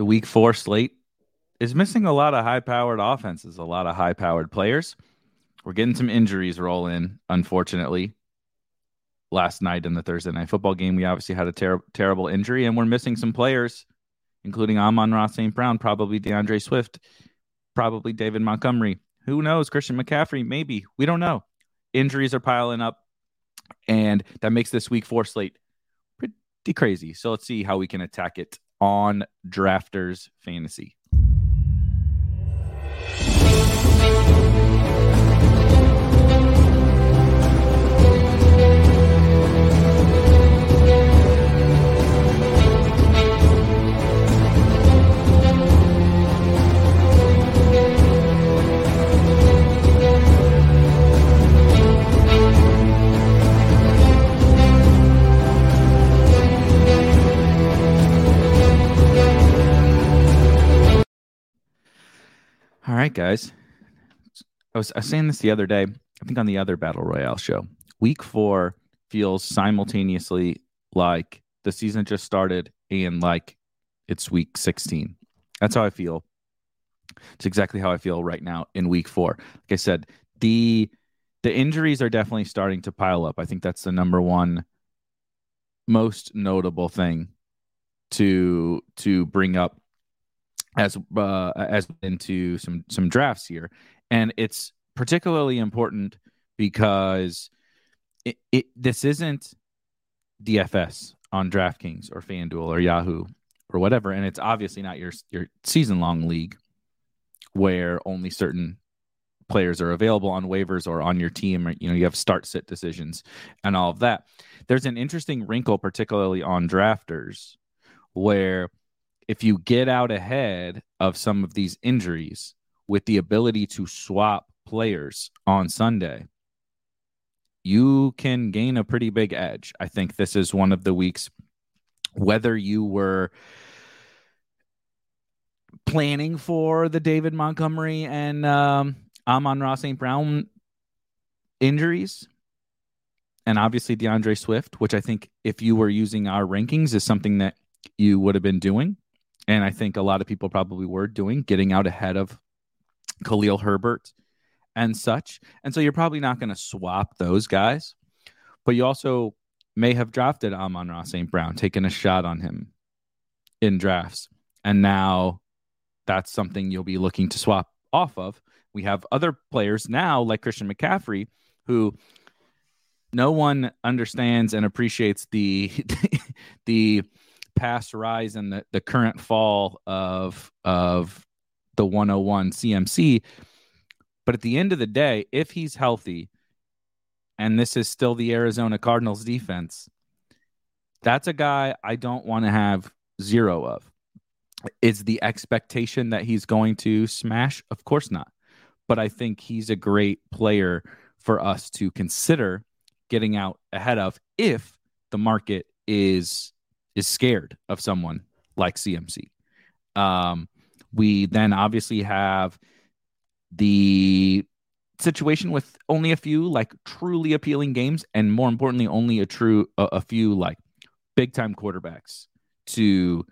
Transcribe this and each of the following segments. the week four slate is missing a lot of high-powered offenses, a lot of high-powered players. We're getting some injuries roll in, unfortunately. Last night in the Thursday Night Football game, we obviously had a terrible injury, and we're missing some players, including Amon-Ra St. Brown, probably DeAndre Swift, probably David Montgomery. Who knows? Christian McCaffrey, maybe. We don't know. Injuries are piling up, and that makes this week four slate pretty crazy. So let's see how we can attack it on Drafters Fantasy. All right, guys. I was saying this the other day, I think on the other Battle Royale show. Week four feels simultaneously like the season just started and like it's week 16. That's how I feel. It's exactly how I feel right now in week four. Like I said, the injuries are definitely starting to pile up. I think that's the number one most notable thing to bring up as into some drafts here. And it's particularly important because this isn't DFS on DraftKings or FanDuel or Yahoo or whatever. And it's obviously not your season-long league where only certain players are available on waivers or on your team. Or, you have start-sit decisions and all of that. There's an interesting wrinkle, particularly on drafters, where if you get out ahead of some of these injuries with the ability to swap players on Sunday, you can gain a pretty big edge. I think this is one of the weeks, whether you were planning for the David Montgomery and Amon-Ra St. Brown injuries, and obviously DeAndre Swift, which I think if you were using our rankings is something that you would have been doing. And I think a lot of people probably were doing, getting out ahead of Khalil Herbert and such. And so you're probably not going to swap those guys. But you also may have drafted Amon-Ra St. Brown, taken a shot on him in drafts. And now that's something you'll be looking to swap off of. We have other players now, like Christian McCaffrey, who no one understands and appreciates the past rise and the current fall of the 101 CMC. But at the end of the day, if he's healthy, and this is still the Arizona Cardinals defense, that's a guy I don't want to have zero of. Is the expectation that he's going to smash? Of course not. But I think he's a great player for us to consider getting out ahead of if the market is scared of someone like CMC. We then obviously have the situation with only a few like truly appealing games, and more importantly, only a few like big time quarterbacks to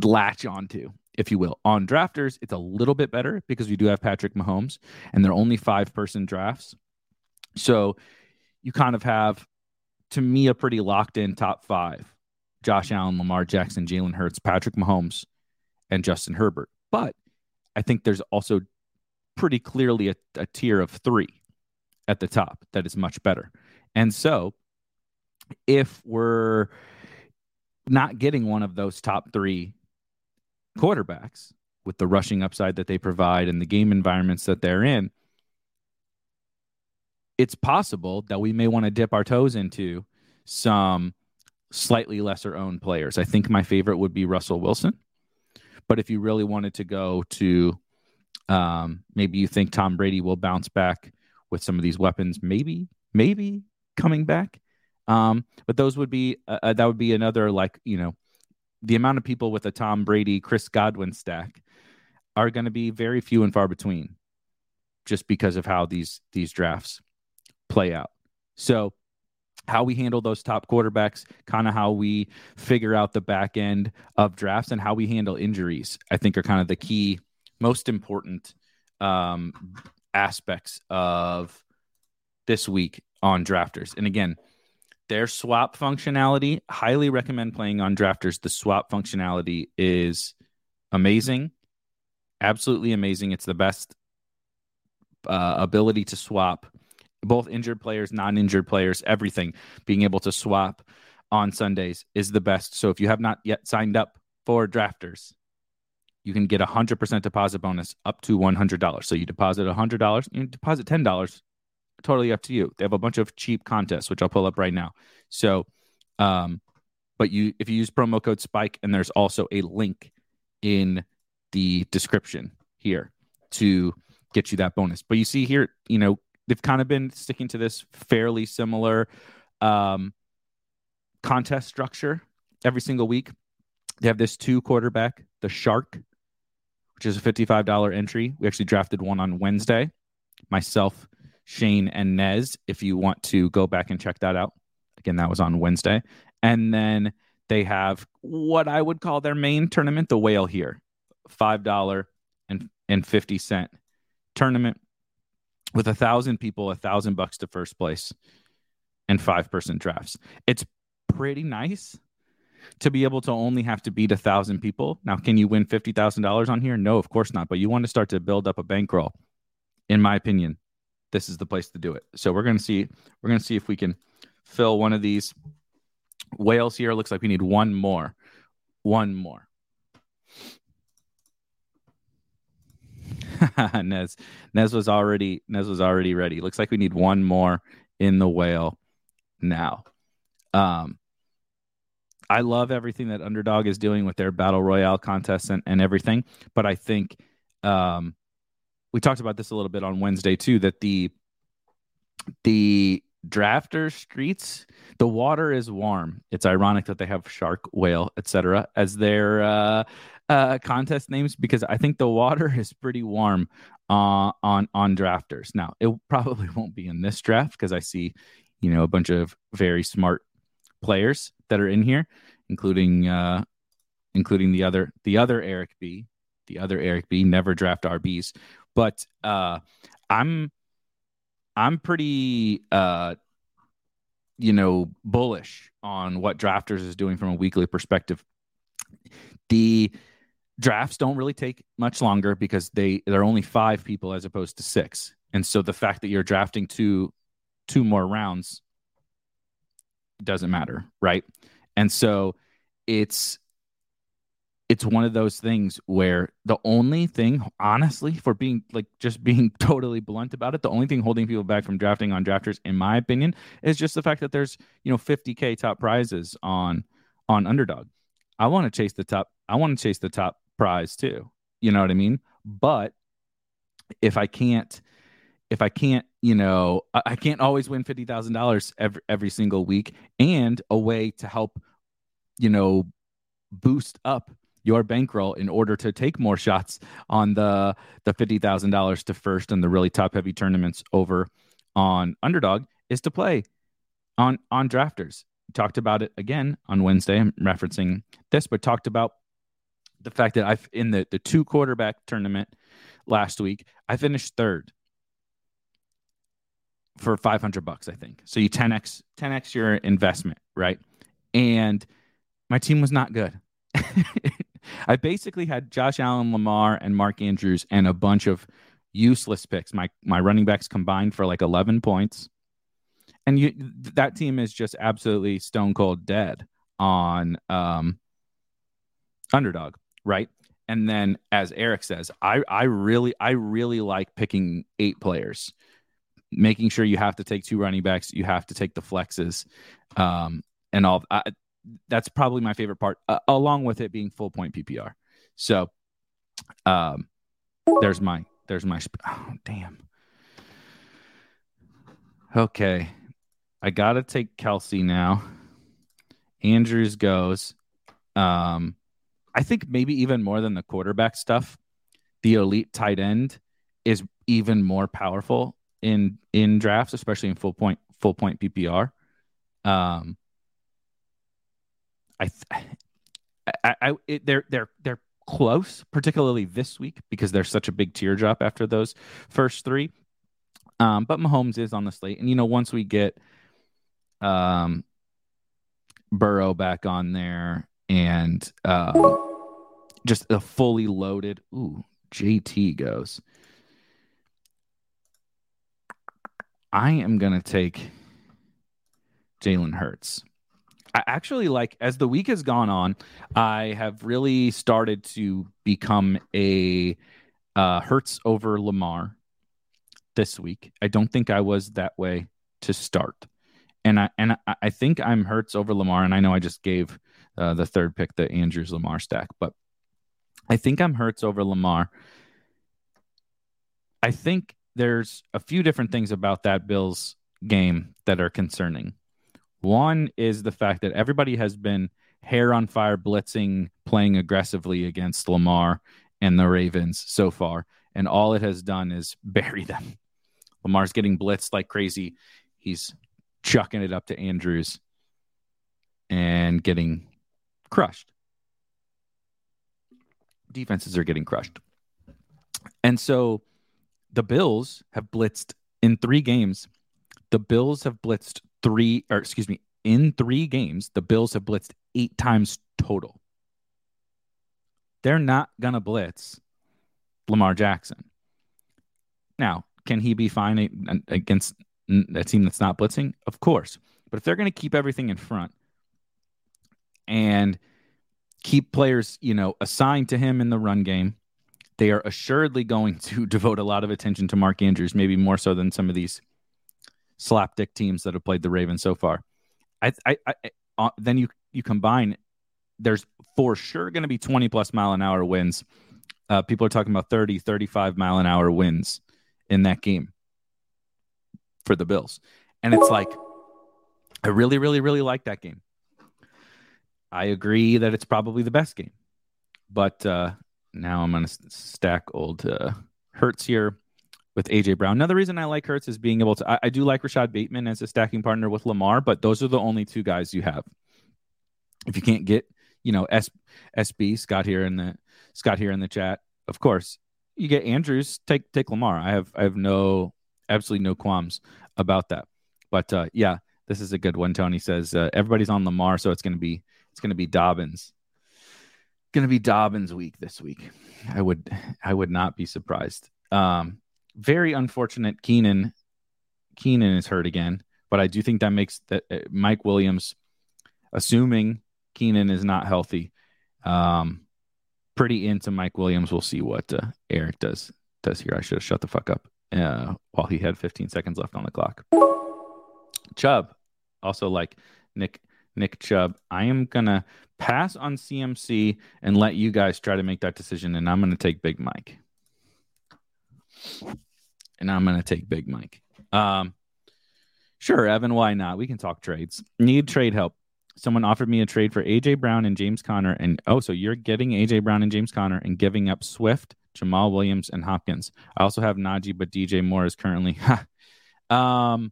latch onto, if you will. On drafters, it's a little bit better because we do have Patrick Mahomes, and they're only 5-person drafts, so you kind of have, to me, a pretty locked-in top 5. Josh Allen, Lamar Jackson, Jalen Hurts, Patrick Mahomes, and Justin Herbert. But I think there's also pretty clearly a tier of 3 at the top that is much better. And so if we're not getting one of those top 3 quarterbacks with the rushing upside that they provide and the game environments that they're in, it's possible that we may want to dip our toes into some slightly lesser-owned players. I think my favorite would be Russell Wilson. But if you really wanted to go to maybe you think Tom Brady will bounce back with some of these weapons, maybe coming back. But those would be that would be another, like, the amount of people with a Tom Brady, Chris Godwin stack are going to be very few and far between just because of how these drafts play out. So how we handle those top quarterbacks, kind of how we figure out the back end of drafts, and how we handle injuries, I think, are kind of the key, most important aspects of this week on Drafters. And again, their swap functionality, highly recommend playing on Drafters. The swap functionality is amazing, absolutely amazing. It's the best ability to swap both injured players, non-injured players, everything. Being able to swap on Sundays is the best. So if you have not yet signed up for Drafters, you can get 100% deposit bonus up to $100. So you deposit $100, you deposit $10, totally up to you. They have a bunch of cheap contests, which I'll pull up right now. So, but if you use promo code SPIKE, and there's also a link in the description here to get you that bonus. But you see here, you know, they've kind of been sticking to this fairly similar contest structure every single week. They have this two quarterback, the Shark, which is a $55 entry. We actually drafted one on Wednesday, myself, Shane, and Nez, if you want to go back and check that out. Again, that was on Wednesday. And then they have what I would call their main tournament, the Whale here, $5.50 tournament. With 1,000 people, $1,000 to first place, and 5-person drafts. It's pretty nice to be able to only have to beat 1,000 people. Now, can you win $50,000 on here? No, of course not. But you want to start to build up a bankroll. In my opinion, this is the place to do it. So we're going to see if we can fill one of these whales here. Looks like we need one more. Nez was already ready. Looks like we need one more in the whale now. I love everything that Underdog is doing with their battle royale contests and everything, but I think we talked about this a little bit on Wednesday too, that the drafter streets, the water is warm. It's ironic that they have shark, whale, etc. as their contest names, because I think the water is pretty warm on Drafters. Now, it probably won't be in this draft, because I see, you know, a bunch of very smart players that are in here, including the other Eric B. Never draft RBs. But I'm pretty bullish on what Drafters is doing from a weekly perspective. The drafts don't really take much longer, because they're only 5 people as opposed to 6. And so the fact that you're drafting two more rounds doesn't matter, right? And so it's one of those things where the only thing, honestly, being totally blunt about it, the only thing holding people back from drafting on Drafters, in my opinion, is just the fact that there's, you know, $50,000 top prizes on Underdog. I want to chase the top prize too. You know what I mean? But I can't always win $50,000 every single week, and a way to help, you know, boost up your bankroll in order to take more shots on the $50,000 to first and the really top heavy tournaments over on Underdog is to play on Drafters. Talked about it again on Wednesday. I'm referencing this, but talked about the fact that I've in the two quarterback tournament last week, I finished third for $500, I think. So you 10x your investment, right? And my team was not good. I basically had Josh Allen, Lamar, and Mark Andrews, and a bunch of useless picks. My running backs combined for like 11 points. And that team is just absolutely stone cold dead on Underdog, right? And then, as Eric says, I really like picking 8 players, making sure you have to take 2 running backs, you have to take the flexes, and all. That's probably my favorite part, along with it being full point PPR. So, there's my. Oh, damn. Okay. I got to take Kelsey now. Andrews goes. I think maybe even more than the quarterback stuff, the elite tight end is even more powerful in drafts, especially in full point PPR. They're close, particularly this week, because there's such a big teardrop after those first three. But Mahomes is on the slate, and once we get Burrow back on there and just a fully loaded. Ooh, JT goes. I am gonna take Jalen Hurts. I actually, as the week has gone on, I have really started to become a Hurts over Lamar this week. I don't think I was that way to start. And I think I'm Hurts over Lamar, and I know I just gave the third pick the Andrews-Lamar stack, but I think I'm Hurts over Lamar. I think there's a few different things about that Bills game that are concerning. One is the fact that everybody has been hair on fire blitzing, playing aggressively against Lamar and the Ravens so far, and all it has done is bury them. Lamar's getting blitzed like crazy. He's chucking it up to Andrews and getting crushed. Defenses are getting crushed. And so the Bills have blitzed in three games. The Bills have blitzed in three games, the Bills have blitzed 8 times total. They're not going to blitz Lamar Jackson. Now, can he be fine against a team that's not blitzing? Of course. But if they're going to keep everything in front and keep players, assigned to him in the run game, they are assuredly going to devote a lot of attention to Mark Andrews, maybe more so than some of these slapdick teams that have played the Ravens so far. Then you combine, there's for sure going to be 20-plus mile-an-hour wins. People are talking about 30, 35-mile-an-hour wins in that game for the Bills. And it's I really, really, really like that game. I agree that it's probably the best game. But now I'm going to stack old Hurts here with AJ Brown. Another reason I like Hurts is being able to... I do like Rashad Bateman as a stacking partner with Lamar, but those are the only two guys you have. If you can't get, SB, Scott here in the chat, of course, you get Andrews, take Lamar. I have no... absolutely no qualms about that, but yeah, this is a good one. Tony says everybody's on Lamar, so it's gonna be Dobbins. Gonna be Dobbins week this week. I would not be surprised. Very unfortunate. Keenan is hurt again, but I do think that makes that Mike Williams, assuming Keenan is not healthy, pretty into Mike Williams. We'll see what Eric does here. I should have shut the fuck up while he had 15 seconds left on the clock. Chubb, also like Nick Chubb. I am going to pass on CMC and let you guys try to make that decision, and I'm going to take Big Mike. Sure, Evan, why not? We can talk trades. Need trade help. Someone offered me a trade for AJ Brown and James Conner, and so you're getting AJ Brown and James Conner and giving up Swift, Jamal Williams, and Hopkins. I also have Najee, but DJ Moore is currently... I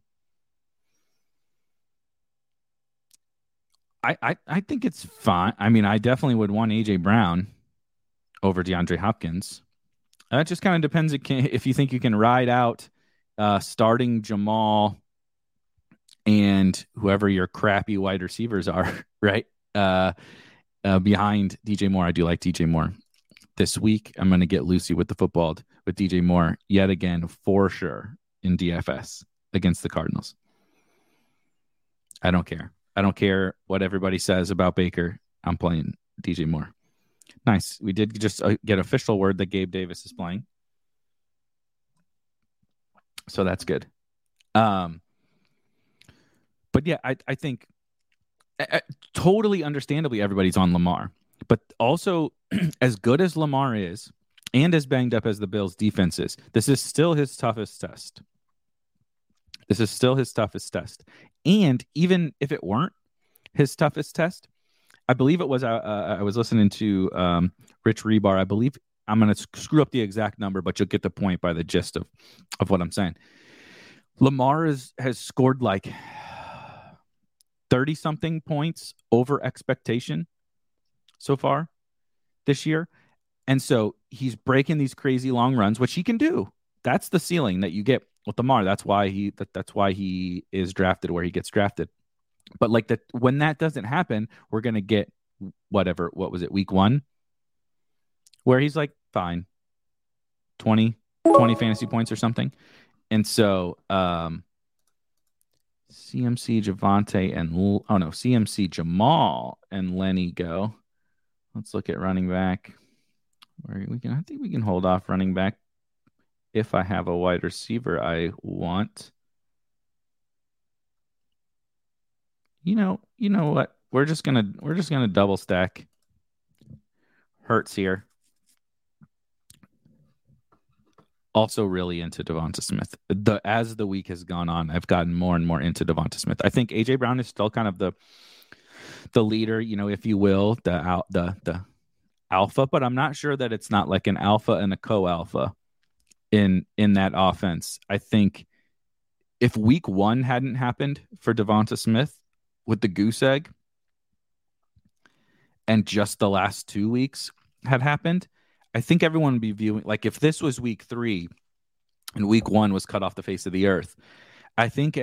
think it's fine. I mean, I definitely would want AJ Brown over DeAndre Hopkins. That just kind of depends if you think you can ride out starting Jamal and whoever your crappy wide receivers are, right? Behind DJ Moore. I do like DJ Moore. This week, I'm going to get Lucy with the football with DJ Moore yet again, for sure, in DFS against the Cardinals. I don't care. I don't care what everybody says about Baker. I'm playing DJ Moore. Nice. We did just get official word that Gabe Davis is playing. So that's good. But yeah, I think totally understandably everybody's on Lamar. But also, as good as Lamar is and as banged up as the Bills' defense is, this is still his toughest test. And even if it weren't his toughest test, I believe it was, I was listening to Rich Rebar. I believe I'm going to screw up the exact number, but you'll get the point by the gist of what I'm saying. Lamar has scored 30-something points over expectation so far this year. And so he's breaking these crazy long runs, which he can do. That's the ceiling that you get with Lamar. That's why he is drafted where he gets drafted. But like that, when that doesn't happen, we're going to get whatever, what was it, week one? Where he's like, fine, 20 fantasy points or something. And so CMC Jamal and Lenny go. Let's look at running back. I think we can hold off running back. If I have a wide receiver I want. You know what? We're just gonna double stack Hurts here. Also really into Devonta Smith. As the week has gone on, I've gotten more and more into Devonta Smith. I think AJ Brown is still kind of the leader, you know, if you will, the alpha, but I'm not sure that it's not like an alpha and a co-alpha in that offense. I think if week one hadn't happened for Devonta Smith with the goose egg and just the last 2 weeks had happened, I think everyone would be viewing, like if this was week three and week one was cut off the face of the earth, I think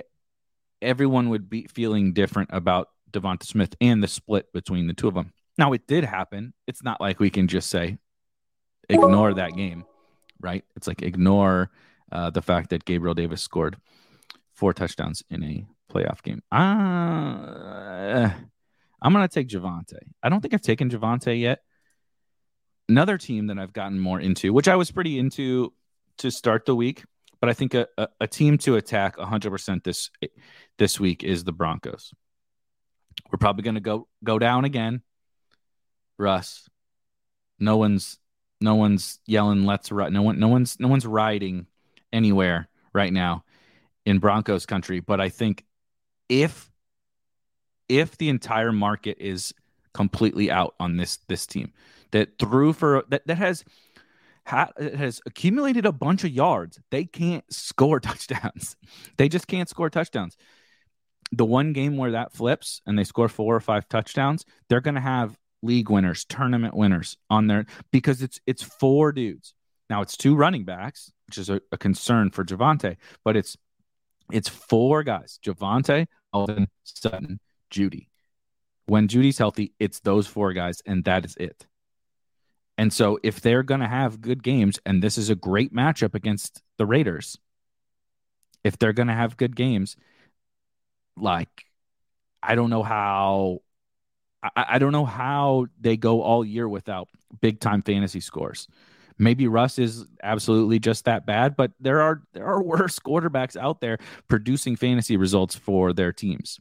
everyone would be feeling different about Devonta Smith and the split between the two of them. Now, it did happen. It's not like we can just say, ignore that game, right? It's like ignore the fact that Gabriel Davis scored 4 touchdowns in a playoff game. I'm going to take Javonte. I don't think I've taken Javonte yet. Another team that I've gotten more into, which I was pretty into to start the week, but I think a team to attack 100% this week is the Broncos. We're probably going to go down again. Russ, no one's yelling. Let's ride. No one's riding anywhere right now in Broncos country. But I think if the entire market is completely out on this team that threw for that has accumulated a bunch of yards, they can't score touchdowns. They just can't score touchdowns. The one game where that flips and they score 4 or 5 touchdowns, they're going to have league winners, tournament winners on there because it's 4 dudes. Now it's 2 running backs, which is a concern for Javonte, but it's 4 guys: Javonte, Alden, Sutton, Jeudy. When Judy's healthy, it's those 4 guys, and that is it. And so if they're going to have good games, and this is a great matchup against the Raiders, if they're going to have good games, like I don't know how they go all year without big-time fantasy scores. Maybe Russ is absolutely just that bad, but there are worse quarterbacks out there producing fantasy results for their teams,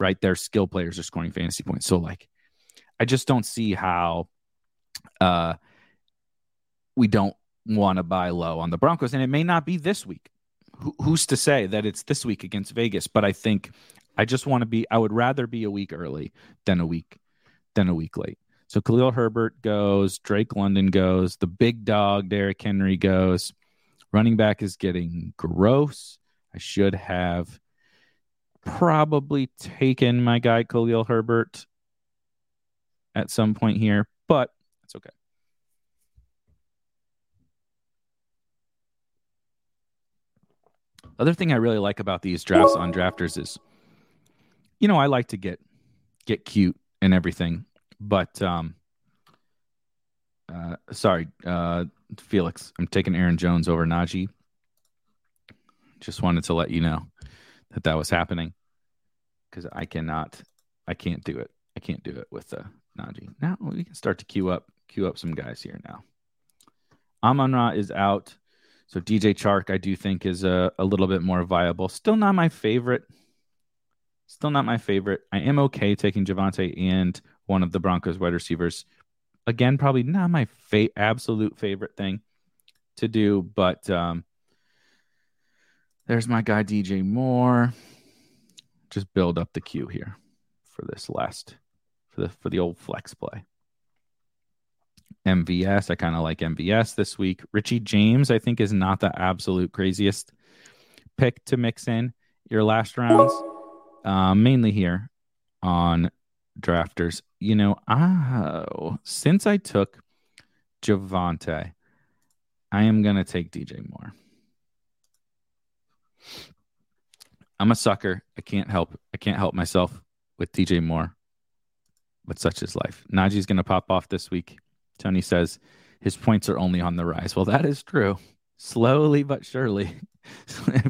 right? Their skill players are scoring fantasy points. So, like, I just don't see how we don't want to buy low on the Broncos, and it may not be this week. Who's to say that it's this week against Vegas? But I think I would rather be a week early than a week late. So Khalil Herbert goes, Drake London goes, the big dog Derrick Henry goes. Running back is getting gross. I should have probably taken my guy Khalil Herbert at some point here, but that's okay. Other thing I really like about these drafts on Drafters is, you know, I like to get cute and everything, but Felix, I'm taking Aaron Jones over Najee. Just wanted to let you know that was happening because I can't do it. I can't do it with Najee. Now we can start to queue up some guys here now. Amon-Ra is out. So DJ Chark, I do think, is a little bit more viable. Still not my favorite. I am okay taking Javonte and one of the Broncos wide receivers. Again, probably not my absolute favorite thing to do, but there's my guy DJ Moore. Just build up the queue here for this last, for the old flex play. MVS, I kind of like MVS this week. Richie James, I think, is not the absolute craziest pick to mix in your last rounds. mainly here on Drafters. You know, since I took Javonte, I am going to take DJ Moore. I'm a sucker. I can't help myself with DJ Moore. But such is life. Najee's going to pop off this week. Tony says his points are only on the rise. Well, that is true. Slowly but surely,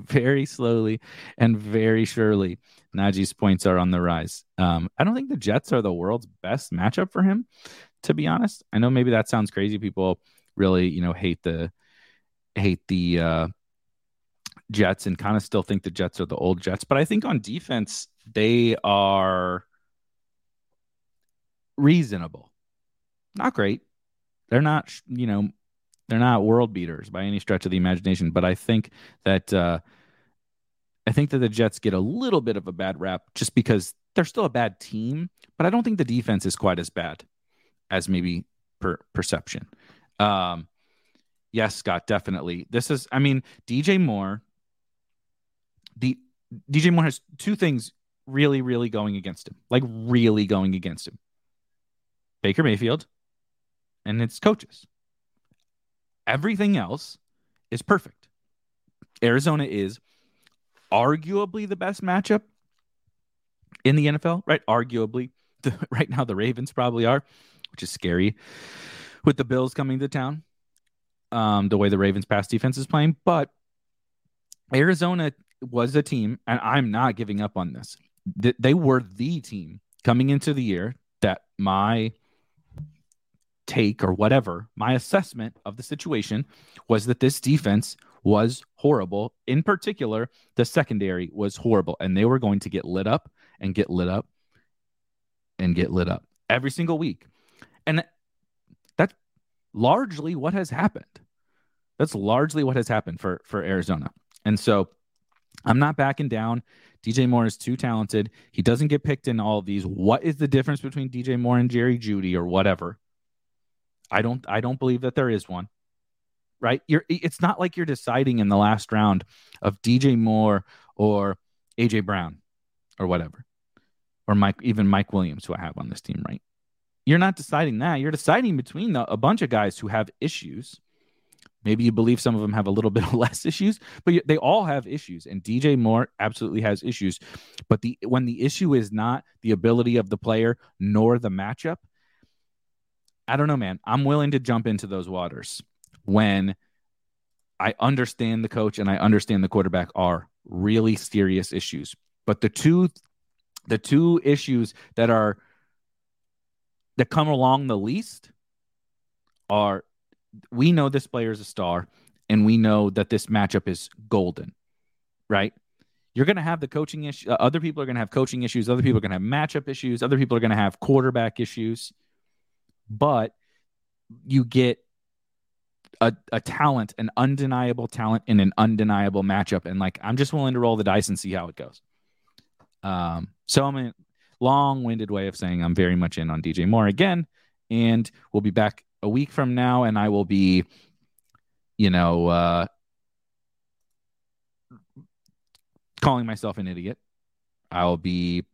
very slowly and very surely, Najee's points are on the rise. I don't think the Jets are the world's best matchup for him, to be honest. I know maybe that sounds crazy. People really, hate the Jets and kind of still think the Jets are the old Jets. But I think on defense, they are reasonable. Not great. They're not, they're not world beaters by any stretch of the imagination. But I think that the Jets get a little bit of a bad rap just because they're still a bad team. But I don't think the defense is quite as bad as maybe perception. Yes, Scott, definitely. DJ Moore. DJ Moore has two things really, really going against him. Like really going against him. Baker Mayfield and its coaches. Everything else is perfect. Arizona is arguably the best matchup in the NFL, right? Arguably. Right now, the Ravens probably are, which is scary with the Bills coming to town, the way the Ravens' pass defense is playing. But Arizona was a team, and I'm not giving up on this. They were the team coming into the year that my take or whatever, my assessment of the situation was that this defense was horrible. In particular, the secondary was horrible, and they were going to get lit up and get lit up and get lit up every single week. And that's largely what has happened. That's largely what has happened for Arizona. And so I'm not backing down. DJ Moore is too talented. He doesn't get picked in all of these. What is the difference between DJ Moore and Jerry Jeudy or whatever? I don't believe that there is one, right? It's not like you're deciding in the last round of DJ Moore or AJ Brown or whatever, or Mike Williams, who I have on this team, right? You're not deciding that. You're deciding between a bunch of guys who have issues. Maybe you believe some of them have a little bit less issues, but they all have issues. And DJ Moore absolutely has issues. But when the issue is not the ability of the player nor the matchup, I don't know, man. I'm willing to jump into those waters when I understand the coach and I understand the quarterback are really serious issues. But the two issues that come along the least are, we know this player is a star, and we know that this matchup is golden, right? You're going to have the coaching issue. Other people are going to have coaching issues. Other people are going to have matchup issues. Other people are going to have quarterback issues. But you get a talent, an undeniable talent in an undeniable matchup. And like, I'm just willing to roll the dice and see how it goes. So I'm in a long-winded way of saying I'm very much in on DJ Moore again, and we'll be back a week from now, and I will be, calling myself an idiot. I'll be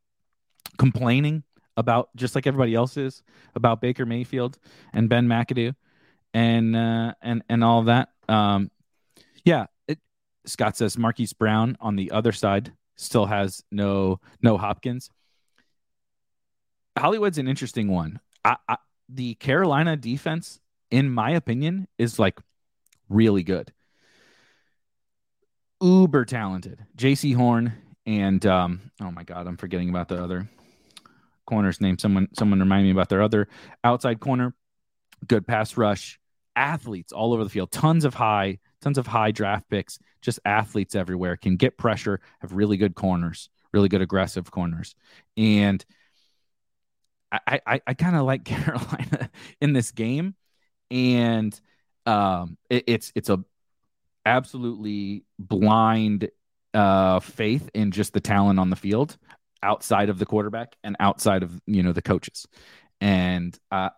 complaining about, just like everybody else is, about Baker Mayfield and Ben McAdoo and all that. Scott says Marquise Brown on the other side still has no Hopkins. Hollywood's an interesting one. The Carolina defense, in my opinion, is like really good. Uber talented. J.C. Horn and oh my God, I'm forgetting about the other corner's name. Someone remind me about their other outside corner. Good pass rush. Athletes all over the field. Tons of high draft picks. Just athletes everywhere. Can get pressure. Have really good corners. Really good aggressive corners. And I kind of like Carolina in this game, and it's a absolutely blind faith in just the talent on the field outside of the quarterback and outside of the coaches. And I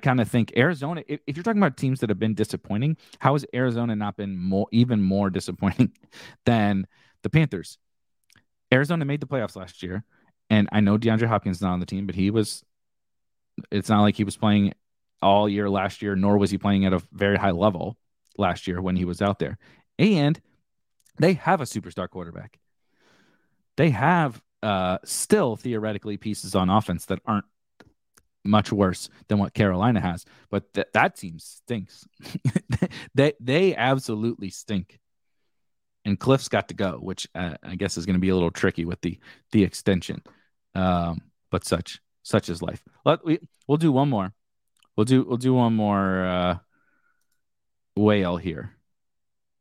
kind of think Arizona, if you're talking about teams that have been disappointing, how has Arizona not been even more disappointing than the Panthers? Arizona made the playoffs last year, and I know DeAndre Hopkins is not on the team, but he was. It's not like he was playing all year last year, nor was he playing at a very high level last year when he was out there. And they have a superstar quarterback. They have still theoretically pieces on offense that aren't much worse than what Carolina has, but that team stinks. They absolutely stink. And Cliff's got to go, which I guess is going to be a little tricky with the extension. But such is life. We'll do one more. We'll do one more whale here,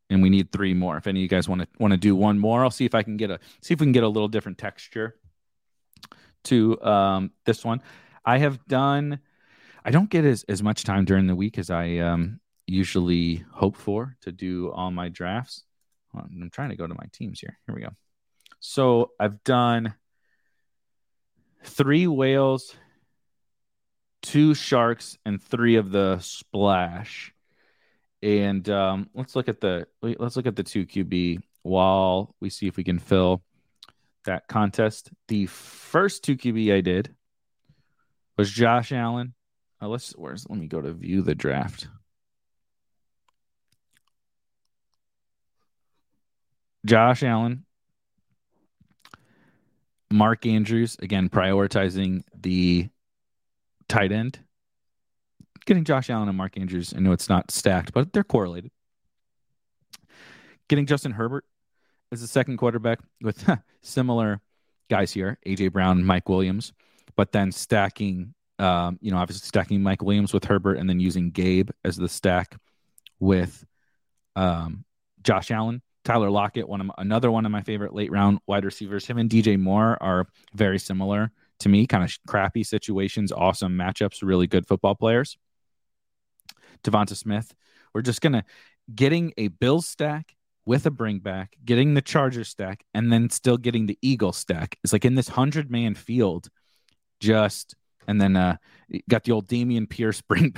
and we need three more. If any of you guys want to do one more, I'll see if I can get a little different texture to this one. I have done. I don't get as much time during the week as I usually hope for to do all my drafts. I'm trying to go to my teams here. Here we go. So I've done three whales, two sharks, and three of the splash. And let's look at the two QB while we see if we can fill that contest. The first two QB I did was Josh Allen. Let me go to view the draft. Josh Allen, Mark Andrews, again, prioritizing the tight end. Getting Josh Allen and Mark Andrews, I know it's not stacked, but they're correlated. Getting Justin Herbert as the second quarterback with similar guys here, AJ Brown, Mike Williams, but then stacking Mike Williams with Herbert and then using Gabe as the stack with Josh Allen. Tyler Lockett, another one of my favorite late round wide receivers. Him and DJ Moore are very similar to me, kind of crappy situations, awesome matchups, really good football players. Devonta Smith, we're just getting a Bills stack with a bring back, getting the Chargers stack, and then still getting the Eagles stack. It's like in this 100-man field, and then got the old Damian Pierce bring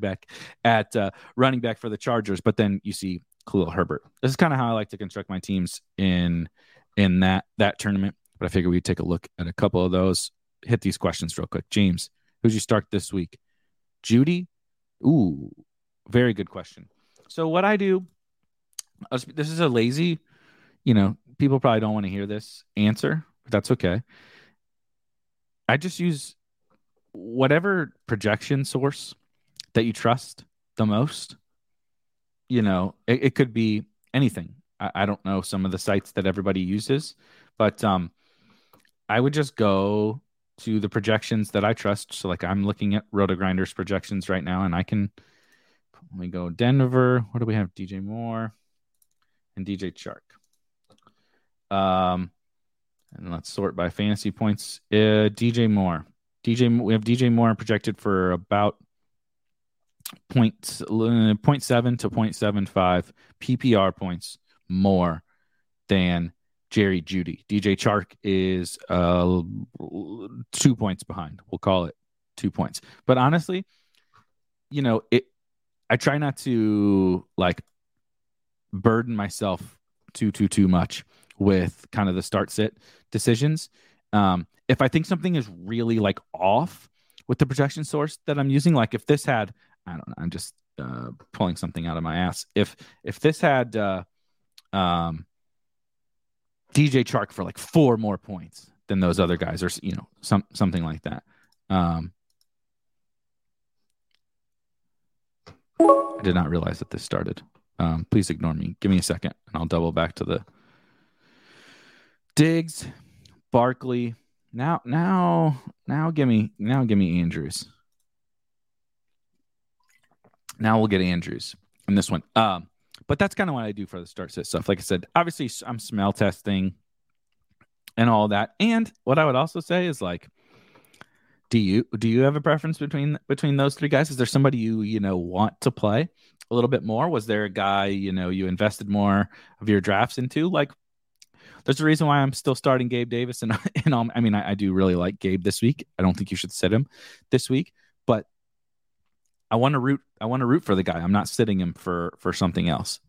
back at running back for the Chargers, but then you see Khalil Herbert. This is kind of how I like to construct my teams in that tournament. But I figure we'd take a look at a couple of those. Hit these questions real quick. James, who'd you start this week? Jeudy? Ooh, very good question. So what I do, this is a lazy, people probably don't want to hear this answer, but that's okay. I just use whatever projection source that you trust the most. It could be anything. I don't know some of the sites that everybody uses, but I would just go to the projections that I trust. So like I'm looking at RotoGrinders projections right now, and let me go Denver. What do we have? DJ Moore and DJ Chark. And let's sort by fantasy points. DJ Moore. We have DJ Moore projected for about 0.7 to 0.75 PPR points more than Jerry Jeudy. DJ Chark is 2 points behind. We'll call it 2 points. But honestly, I try not to like burden myself too much with kind of the start sit decisions. If I think something is really like off with the projection source that I'm using, like if this had, I don't know, I'm just pulling something out of my ass. If this had DJ Chark for like 4 more points than those other guys, or something like that. I did not realize that this started. Please ignore me. Give me a second, and I'll double back to the Diggs, Barkley. Now give me Andrews. Now we'll get Andrews in this one. But that's kind of what I do for the start set stuff. Like I said, obviously I'm smell testing and all that. And what I would also say is like, do you have a preference between those three guys? Is there somebody you want to play a little bit more? Was there a guy, you invested more of your drafts into? Like, there's a reason why I'm still starting Gabe Davis. I do really like Gabe this week. I don't think you should sit him this week, but I want to root for the guy. I'm not sitting him for something else.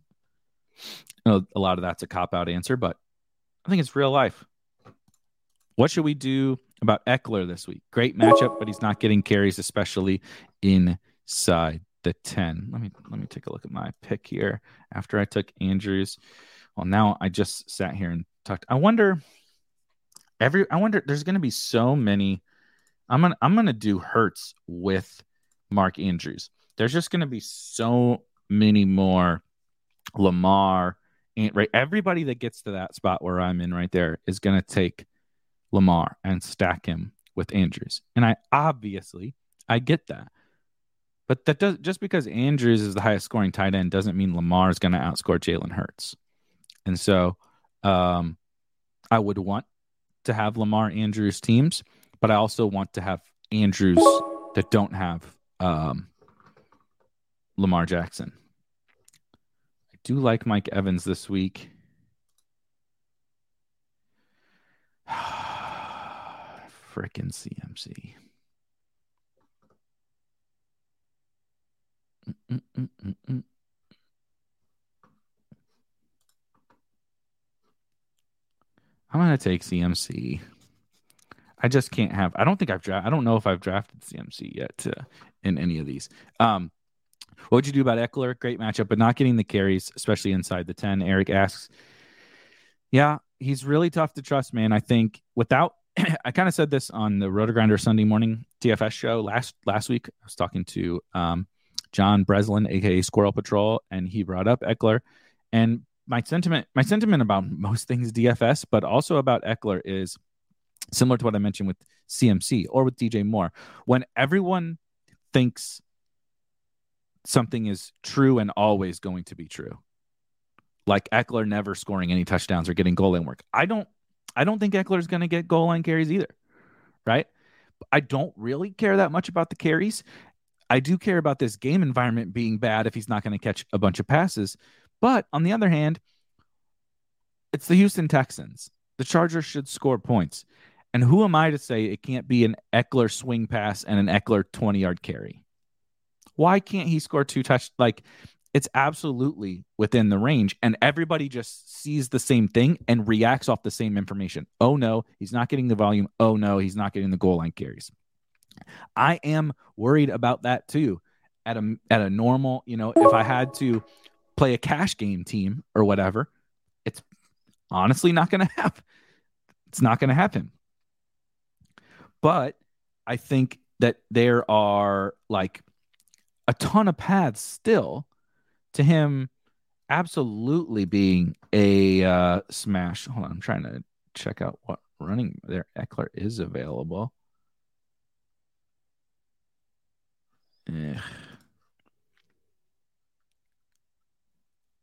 A lot of that's a cop-out answer, but I think it's real life. What should we do about Eckler this week? Great matchup, but he's not getting carries, especially inside the 10. Let me take a look at my pick here after I took Andrews. Well, now I just sat here and talked. I wonder there's going to be so many. I'm going to do Hurts with Mark Andrews. There's just going to be so many more Lamar, and right, everybody that gets to that spot where I'm in right there is going to take Lamar and stack him with Andrews. And I get that. But that does, just because Andrews is the highest scoring tight end doesn't mean Lamar is going to outscore Jalen Hurts. And so I would want to have Lamar Andrews teams, but I also want to have Andrews that don't have Lamar Jackson. I do like Mike Evans this week. Frickin' CMC. I'm going to take CMC. I just can't have... I don't know if I've drafted CMC yet in any of these. What would you do about Eckler? Great matchup, but not getting the carries, especially inside the 10. Eric asks. Yeah, he's really tough to trust, man. I think without... I kind of said this on the RotoGrinder Sunday morning DFS show last week. I was talking to John Breslin, a.k.a. Squirrel Patrol, and he brought up Eckler. And my sentiment about most things DFS, but also about Eckler, is similar to what I mentioned with CMC or with DJ Moore. When everyone thinks something is true and always going to be true, like Eckler never scoring any touchdowns or getting goal line work, I don't think Eckler is going to get goal line carries either, right? I don't really care that much about the carries. I do care about this game environment being bad if he's not going to catch a bunch of passes. But on the other hand, it's the Houston Texans. The Chargers should score points. And who am I to say it can't be an Eckler swing pass and an Eckler 20-yard carry? Why can't he score two touchdowns? Like, it's absolutely within the range, and everybody just sees the same thing and reacts off the same information. Oh, no, he's not getting the volume. Oh, no, he's not getting the goal line carries. I am worried about that, too, at a normal, if I had to play a cash game team or whatever, it's honestly not going to happen. It's not going to happen. But I think that there are, like, a ton of paths still to him absolutely being a smash. Hold on, I'm trying to check out what running there Eckler is available.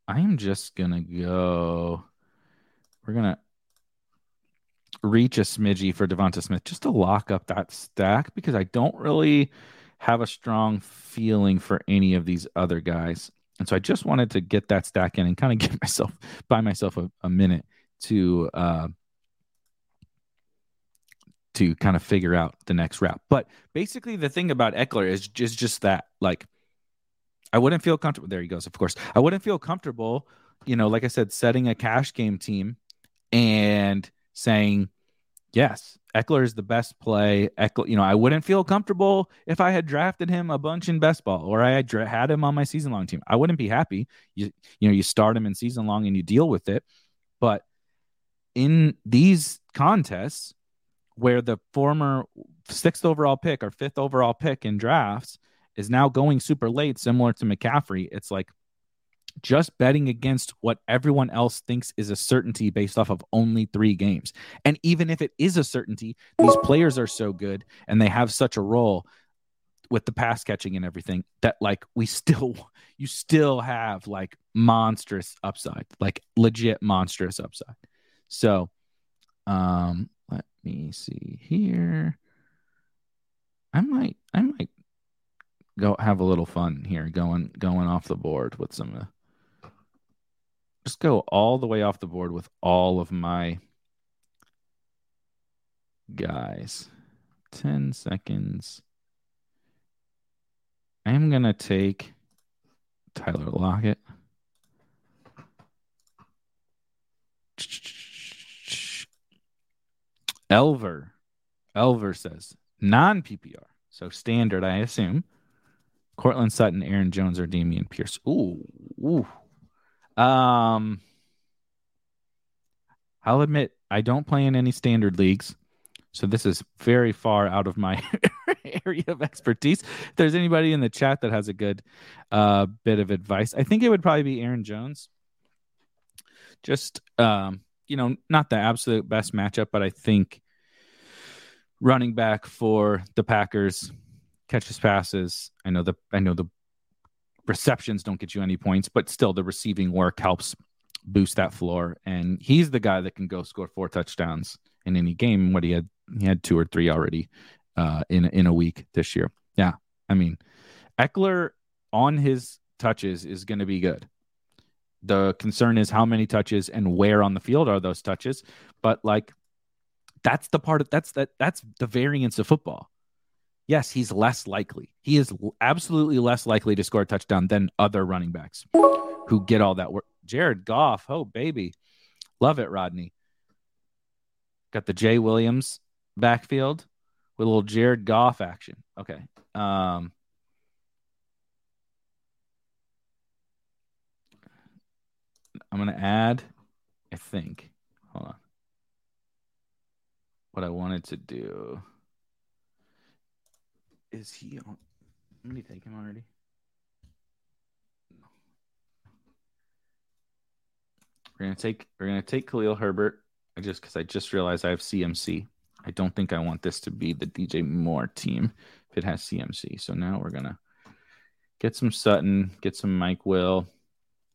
I'm just going to go... We're going to reach a smidgy for Devonta Smith just to lock up that stack, because I don't really have a strong feeling for any of these other guys. And so I just wanted to get that stack in and kind of give myself, buy myself a minute to kind of figure out the next route. But basically the thing about Eckler is just that, like, I wouldn't feel comfortable. There he goes. Of course, I wouldn't feel comfortable, like I said, setting a cash game team and saying, yes, Eckler is the best play. Eckler, I wouldn't feel comfortable if I had drafted him a bunch in best ball, or I had had him on my season long team. I wouldn't be happy. You start him in season long and you deal with it. But in these contests where the former 6th overall pick or 5th overall pick in drafts is now going super late, similar to McCaffrey, it's like just betting against what everyone else thinks is a certainty based off of only 3 games. And even if it is a certainty, these players are so good and they have such a role with the pass catching and everything that, like, you still have, like, monstrous upside, like legit monstrous upside. So let me see here. I might go have a little fun here going off the board with some of the... Just go all the way off the board with all of my guys. 10 seconds. I'm going to take Tyler Lockett. Elver says non-PPR, so standard, I assume. Courtland Sutton, Aaron Jones, or Damian Pierce. Ooh. I'll admit I don't play in any standard leagues, so this is very far out of my area of expertise. If there's anybody in the chat that has a good bit of advice, I think it would probably be Aaron Jones. Just, not the absolute best matchup, but I think running back for the Packers catches passes. I know the receptions don't get you any points, but still the receiving work helps boost that floor. And he's the guy that can go score 4 touchdowns in any game. What he had 2 or 3 already in a week this year. Yeah. I mean, Eckler on his touches is going to be good. The concern is how many touches and where on the field are those touches. But like, that's the part of that's the variance of football. Yes, he's less likely. He is absolutely less likely to score a touchdown than other running backs who get all that work. Jared Goff, oh, baby. Love it, Rodney. Got the Jay Williams backfield with a little Jared Goff action. Okay. I'm going to add, I think. Hold on. What I wanted to do... Is he on? Let me take him already. No. We're gonna take Khalil Herbert. I just realized I have CMC. I don't think I want this to be the DJ Moore team if it has CMC. So now we're gonna get some Sutton, get some Mike Will,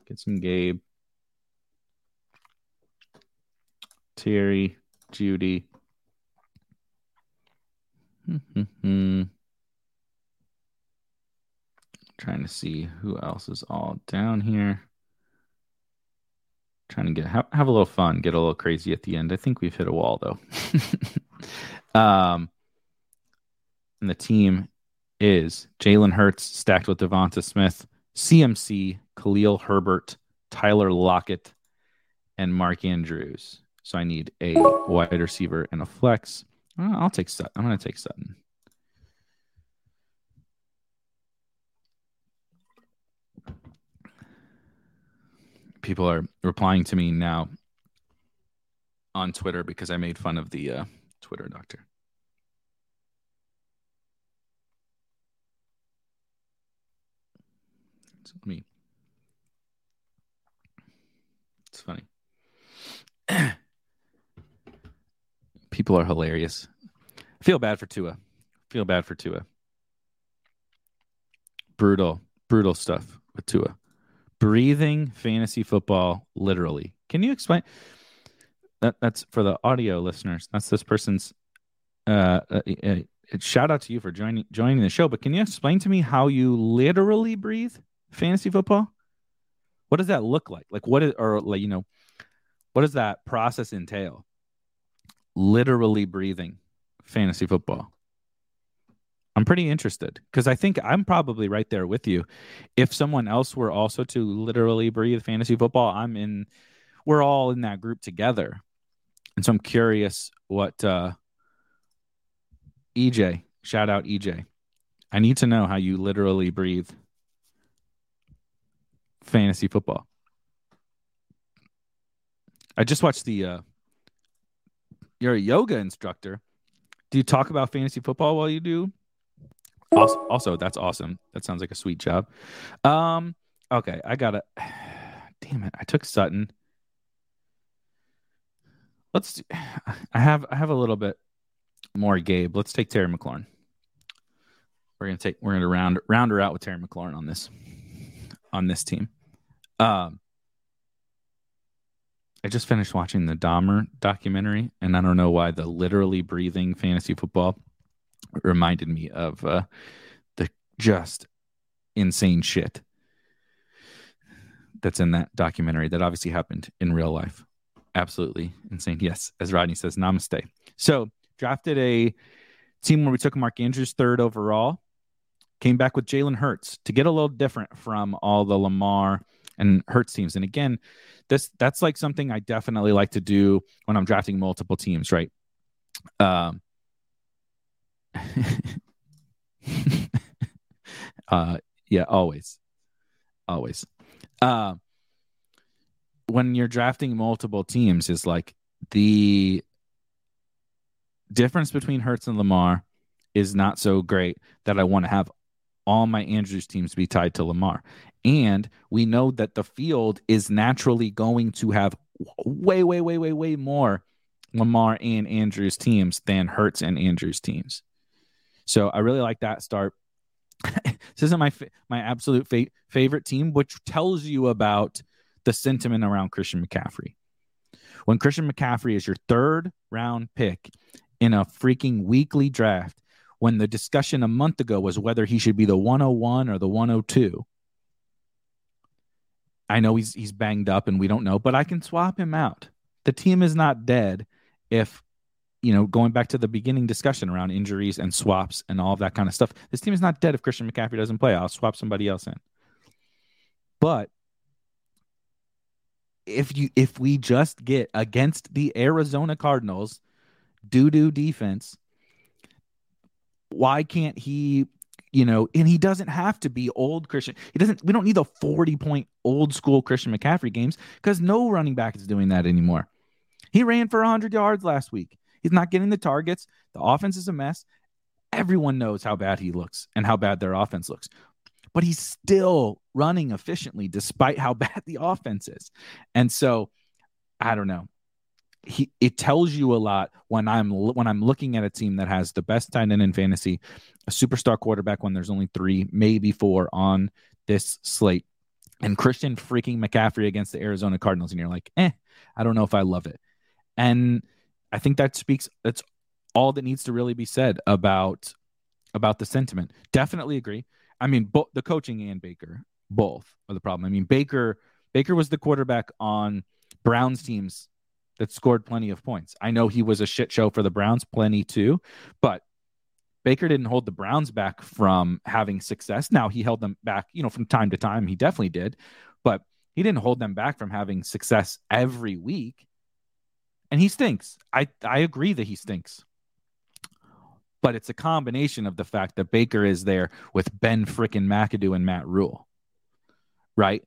get some Gabe, Terry, Jeudy. Trying to see who else is all down here. Trying to have a little fun, get a little crazy at the end. I think we've hit a wall though. And the team is Jalen Hurts stacked with Devonta Smith, CMC, Khalil Herbert, Tyler Lockett, and Mark Andrews. So I need a wide receiver and a flex. I'll take Sutton. I'm going to take Sutton. People are replying to me now on Twitter because I made fun of the Twitter doctor. It's me. It's funny. People are hilarious. Feel bad for Tua. Brutal stuff with Tua. Breathing fantasy football, literally. Can you explain? That's for the audio listeners. That's this person's... shout out to you for joining the show, but can you explain to me how you literally breathe fantasy football? What does that look like? Like what does that process entail? Literally breathing fantasy football. I'm pretty interested because I think I'm probably right there with you. If someone else were also to literally breathe fantasy football, we're all in that group together. And so I'm curious what EJ, shout out EJ. I need to know how you literally breathe fantasy football. I just watched the you're a yoga instructor. Do you talk about fantasy football while you do? Also, that's awesome. That sounds like a sweet job. Okay, I gotta... Damn it, I took Sutton. I have a little bit more Gabe. Let's take Terry McLaurin. We're gonna round her out with Terry McLaurin on this team. I just finished watching the Dahmer documentary, and I don't know why the literally breathing fantasy football reminded me of the just insane shit that's in that documentary that obviously happened in real life. Absolutely insane. Yes, as Rodney says, namaste. So drafted a team where we took Mark Andrews 3rd overall, came back with Jalen Hurts to get a little different from all the Lamar and Hurts teams. And again, that's like something I definitely like to do when I'm drafting multiple teams, right? Yeah, always. When you're drafting multiple teams, is like the difference between Hurts and Lamar is not so great that I want to have all my Andrews teams be tied to Lamar. And we know that the field is naturally going to have way more Lamar and Andrews teams than Hurts and Andrews teams. So I really like that start. This isn't my absolute favorite team, which tells you about the sentiment around Christian McCaffrey. When Christian McCaffrey is your third round pick in a freaking weekly draft, when the discussion a month ago was whether he should be the 101 or the 102. I know he's banged up and we don't know, but I can swap him out. The team is not dead if, going back to the beginning discussion around injuries and swaps and all of that kind of stuff, this team is not dead if Christian McCaffrey doesn't play. I'll swap somebody else in. But if we just get against the Arizona Cardinals doo-doo defense, why can't he, and he doesn't have to be old Christian. We don't need the 40-point old school Christian McCaffrey games because no running back is doing that anymore. He ran for 100 yards last week. He's not getting the targets. The offense is a mess. Everyone knows how bad he looks and how bad their offense looks. But he's still running efficiently despite how bad the offense is. And so, I don't know. It tells you a lot when I'm looking at a team that has the best tight end in fantasy, a superstar quarterback when there's only 3, maybe 4 on this slate, and Christian freaking McCaffrey against the Arizona Cardinals, and you're like, I don't know if I love it. And I think that speaks. That's all that needs to really be said about the sentiment. Definitely agree. I mean, the coaching and Baker both are the problem. I mean, Baker was the quarterback on Browns teams that scored plenty of points. I know he was a shit show for the Browns, plenty too, but Baker didn't hold the Browns back from having success. Now he held them back, from time to time. He definitely did, but he didn't hold them back from having success every week. And he stinks. I agree that he stinks, but it's a combination of the fact that Baker is there with Ben frickin' McAdoo and Matt Rule, right?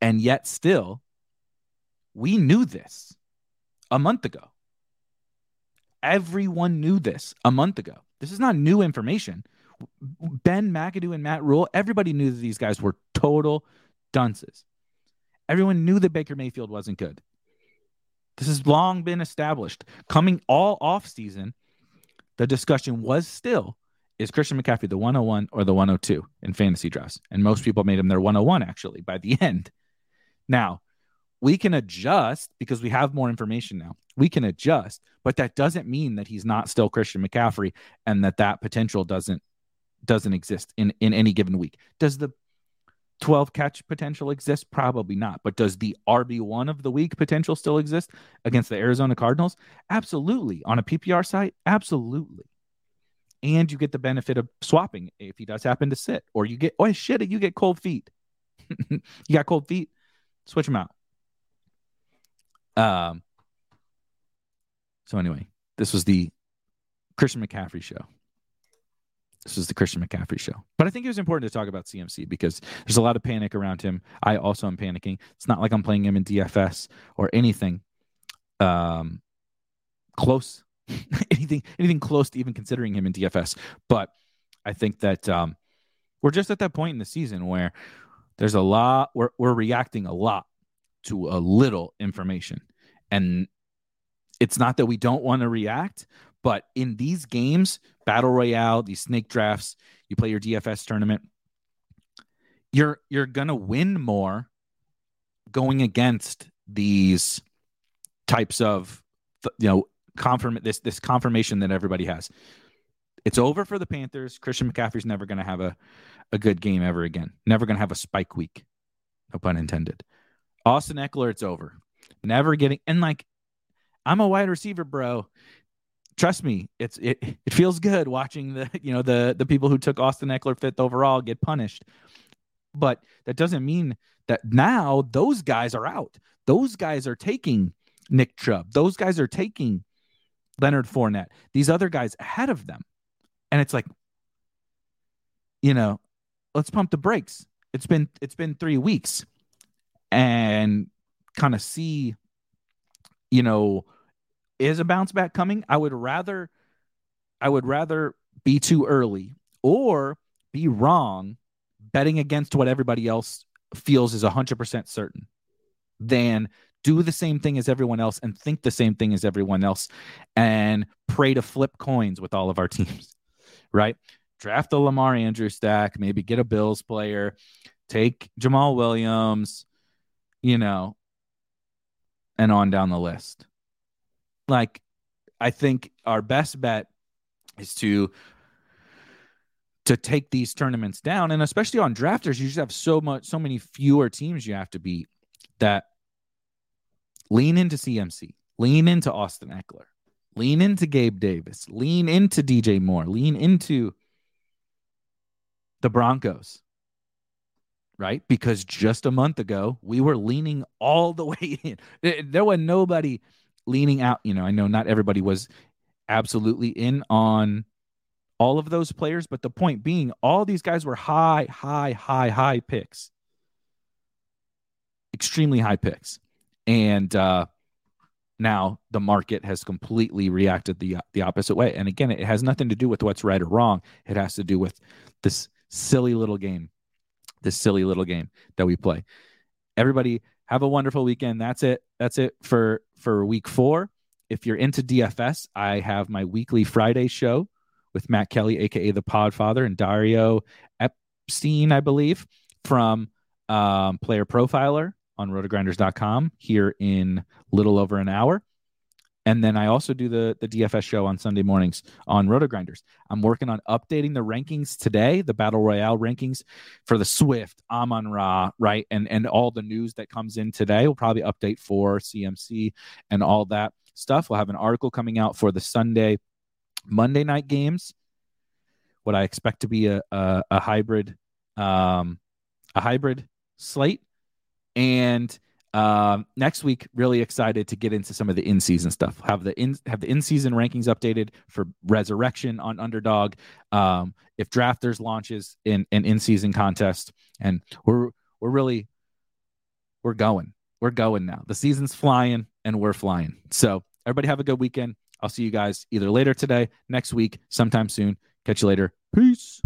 And yet still, we knew this a month ago. Everyone knew this a month ago. This is not new information. Ben McAdoo and Matt Rule, everybody knew that these guys were total dunces. Everyone knew that Baker Mayfield wasn't good. This has long been established. Coming all offseason, the discussion was still, is Christian McCaffrey the 101 or the 102 in fantasy drafts? And most people made him their 101, actually, by the end. Now, we can adjust because we have more information now. We can adjust, but that doesn't mean that he's not still Christian McCaffrey and that potential doesn't exist in any given week. Does the 12-catch potential exist? Probably not. But does the RB1 of the week potential still exist against the Arizona Cardinals? Absolutely. On a PPR site? Absolutely. And you get the benefit of swapping if he does happen to sit. Or you get, you get cold feet. You got cold feet? Switch him out. So anyway, this was the Christian McCaffrey show. But I think it was important to talk about CMC because there's a lot of panic around him. I also am panicking. It's not like I'm playing him in DFS or anything close. anything close to even considering him in DFS. But I think that we're just at that point in the season where there's a lot, we're reacting a lot to a little information. And it's not that we don't want to react, but in these games, Battle Royale, these snake drafts, you play your DFS tournament, you're going to win more going against these types of, this confirmation that everybody has. It's over for the Panthers. Christian McCaffrey's never going to have a good game ever again. Never going to have a spike week. No pun intended. Austin Eckler, it's over. Never getting, and like, I'm a wide receiver, bro. Trust me, it feels good watching the people who took Austin Eckler 5th overall get punished. But that doesn't mean that now those guys are out. Those guys are taking Nick Chubb. Those guys are taking Leonard Fournette, these other guys ahead of them. And it's like, you know, let's pump the brakes. It's been 3 weeks and kind of see, you know, is a bounce back coming? I would rather be too early or be wrong betting against what everybody else feels is 100% certain than do the same thing as everyone else and think the same thing as everyone else and pray to flip coins with all of our teams, right? Draft a Lamar Andrews stack, maybe get a Bills player, take Jamal Williams, you know, and on down the list. Like, I think our best bet is to take these tournaments down. And especially on drafters, you just have so many fewer teams you have to beat that lean into CMC, lean into Austin Eckler, lean into Gabe Davis, lean into DJ Moore, lean into the Broncos, right? Because just a month ago, we were leaning all the way in. There was nobody leaning out. You know, I know not everybody was absolutely in on all of those players, but the point being, all these guys were high picks. Extremely high picks. And now the market has completely reacted the opposite way. And again, it has nothing to do with what's right or wrong. It has to do with this silly little game that we play. Everybody have a wonderful weekend. That's it for week 4. If you're into DFS, I have my weekly Friday show with Matt Kelly, aka the Podfather, and Dario Epstein, I believe, from Player Profiler on rotogrinders.com here in little over an hour. And then I also do the DFS show on Sunday mornings on RotoGrinders. I'm working on updating the rankings today, the Battle Royale rankings for the Swift, Amon-Ra, right? And all the news that comes in today. We'll probably update for CMC and all that stuff. We'll have an article coming out for the Monday night games. What I expect to be a hybrid slate. And next week, really excited to get into some of the in-season stuff. Have the in-season rankings updated for Resurrection on Underdog. If Drafters launches an in-season contest, and we're going now. The season's flying, and we're flying. So everybody have a good weekend. I'll see you guys either later today, next week, sometime soon. Catch you later. Peace.